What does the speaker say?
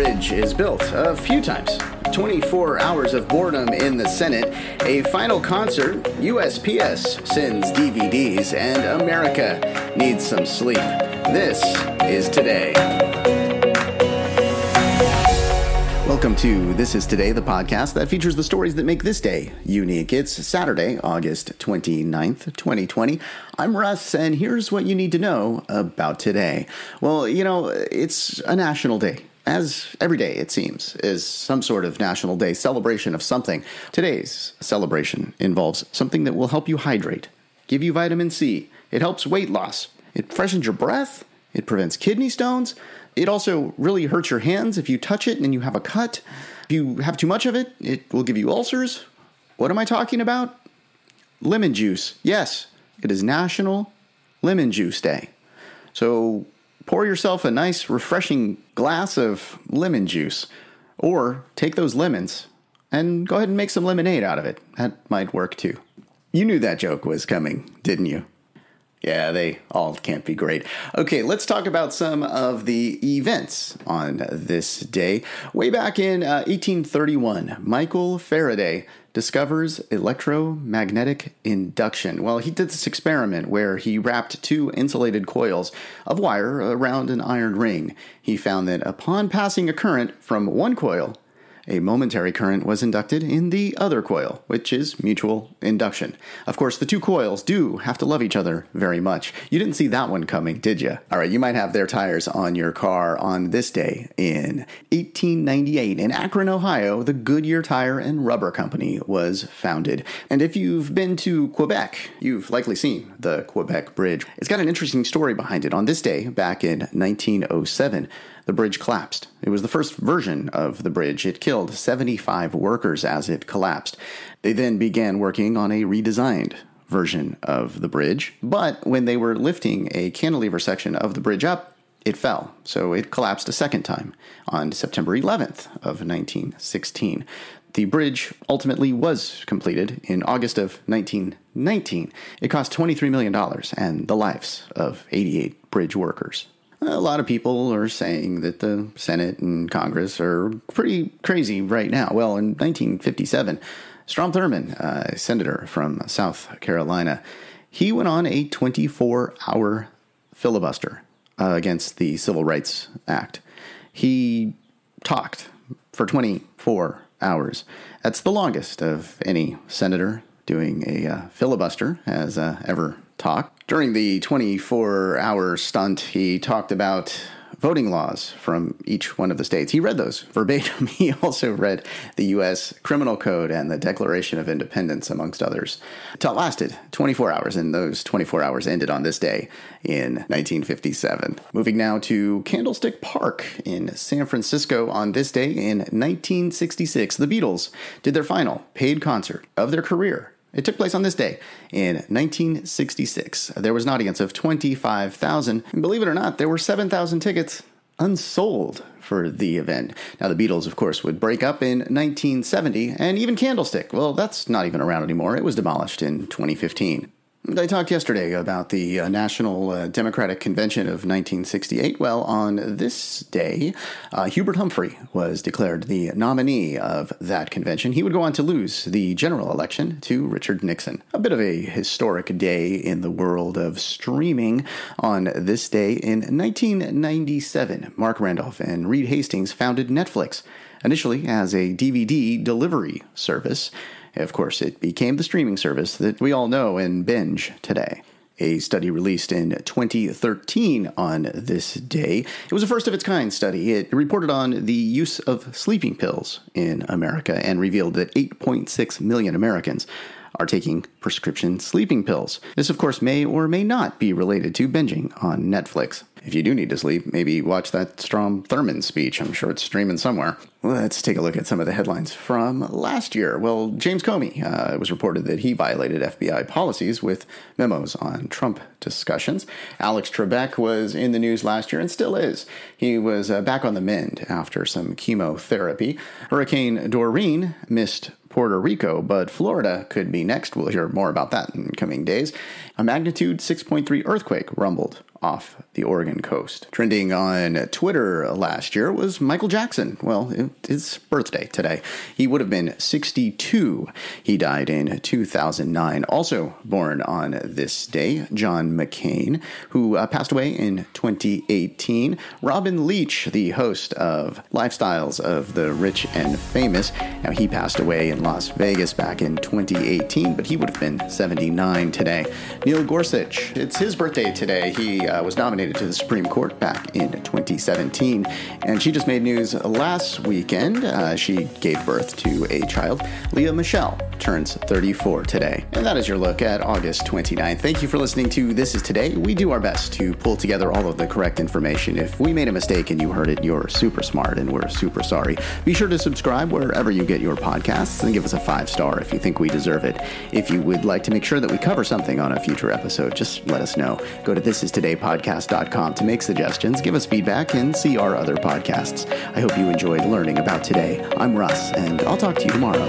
Bridge is built a few times. 24 hours of boredom in the Senate, a final concert, USPS sends DVDs, and America needs some sleep. This is Today. Welcome to This Is Today, the podcast that features the stories that make this day unique. It's Saturday, August 29th, 2020. I'm Russ, and here's what you need to know about today. Well, you know, it's a national day. As every day, it seems, is some sort of national day celebration of something. Today's celebration involves something that will help you hydrate, give you vitamin C. It helps weight loss. It freshens your breath. It prevents kidney stones. It also really hurts your hands if you touch it and you have a cut. If you have too much of it, it will give you ulcers. What am I talking about? Lemon juice. Yes, it is National Lemon Juice Day. So pour yourself a nice, refreshing glass of lemon juice, or take those lemons and go ahead and make some lemonade out of it. That might work too. You knew that joke was coming, didn't you? Yeah, they all can't be great. Okay, let's talk about some of the events on this day. Way back in 1831, Michael Faraday discovers electromagnetic induction. Well, he did this experiment where he wrapped two insulated coils of wire around an iron ring. He found that upon passing a current from one coil, a momentary current was inducted in the other coil, which is mutual induction. Of course, the two coils do have to love each other very much. You didn't see that one coming, did you? All right, you might have their tires on your car on this day in 1898. In Akron, Ohio, the Goodyear Tire and Rubber Company was founded. And if you've been to Quebec, you've likely seen the Quebec Bridge. It's got an interesting story behind it. On this day, back in 1907, the bridge collapsed. It was the first version of the bridge. It killed 75 workers as it collapsed. They then began working on a redesigned version of the bridge. But when they were lifting a cantilever section of the bridge up, it fell, so it collapsed a second time on September 11th of 1916. The bridge ultimately was completed in August of 1919. It cost $23 million and the lives of 88 bridge workers. A lot of people are saying that the Senate and Congress are pretty crazy right now. Well, in 1957, Strom Thurmond, a senator from South Carolina, he went on a 24-hour filibuster against the Civil Rights Act. He talked for 24 hours. That's the longest of any senator doing a filibuster has ever talked. During the 24-hour stunt, he talked about voting laws from each one of the states. He read those verbatim. He also read the U.S. Criminal Code and the Declaration of Independence, amongst others. It lasted 24 hours, and those 24 hours ended on this day in 1957. Moving now to Candlestick Park in San Francisco. On this day in 1966, the Beatles did their final paid concert of their career. It took place on this day in 1966. There was an audience of 25,000. And believe it or not, there were 7,000 tickets unsold for the event. Now, the Beatles, of course, would break up in 1970, and even Candlestick, well, that's not even around anymore. It was demolished in 2015. I talked yesterday about the National Democratic Convention of 1968. Well, on this day, Hubert Humphrey was declared the nominee of that convention. He would go on to lose the general election to Richard Nixon. A bit of a historic day in the world of streaming. On this day in 1997, Mark Randolph and Reed Hastings founded Netflix, initially as a DVD delivery service. Of course, it became the streaming service that we all know and binge today. A study released in 2013 on this day. It was a first-of-its-kind study. It reported on the use of sleeping pills in America and revealed that 8.6 million Americans are taking prescription sleeping pills. This, of course, may or may not be related to binging on Netflix. If you do need to sleep, maybe watch that Strom Thurmond speech. I'm sure it's streaming somewhere. Let's take a look at some of the headlines from last year. Well, James Comey, it was reported that he violated FBI policies with memos on Trump discussions. Alex Trebek was in the news last year and still is. He was back on the mend after some chemotherapy. Hurricane Dorian missed Puerto Rico, but Florida could be next. We'll hear more about that in coming days. A magnitude 6.3 earthquake rumbled off the Oregon coast. Trending on Twitter last year was Michael Jackson. Well, his birthday today. He would have been 62. He died in 2009. Also born on this day, John McCain, who passed away in 2018. Robin Leach, the host of Lifestyles of the Rich and Famous. Now, he passed away in Las Vegas back in 2018, but he would have been 79 today. Neil Gorsuch, it's his birthday today. He was nominated to the Supreme Court back in 2017, and she just made news last weekend. She gave birth to a child. Leah Michelle turns 34 today. And that is your look at August 29th. Thank you for listening to This Is Today. We do our best to pull together all of the correct information. If we made a mistake and you heard it, you're super smart and we're super sorry. Be sure to subscribe wherever you get your podcasts and give us a 5-star if you think we deserve it. If you would like to make sure that we cover something on a future episode, just let us know. Go to thisistodaypodcast.com to make suggestions, give us feedback, and see our other podcasts. I hope you enjoyed learning about today. I'm Russ, and I'll talk to you tomorrow.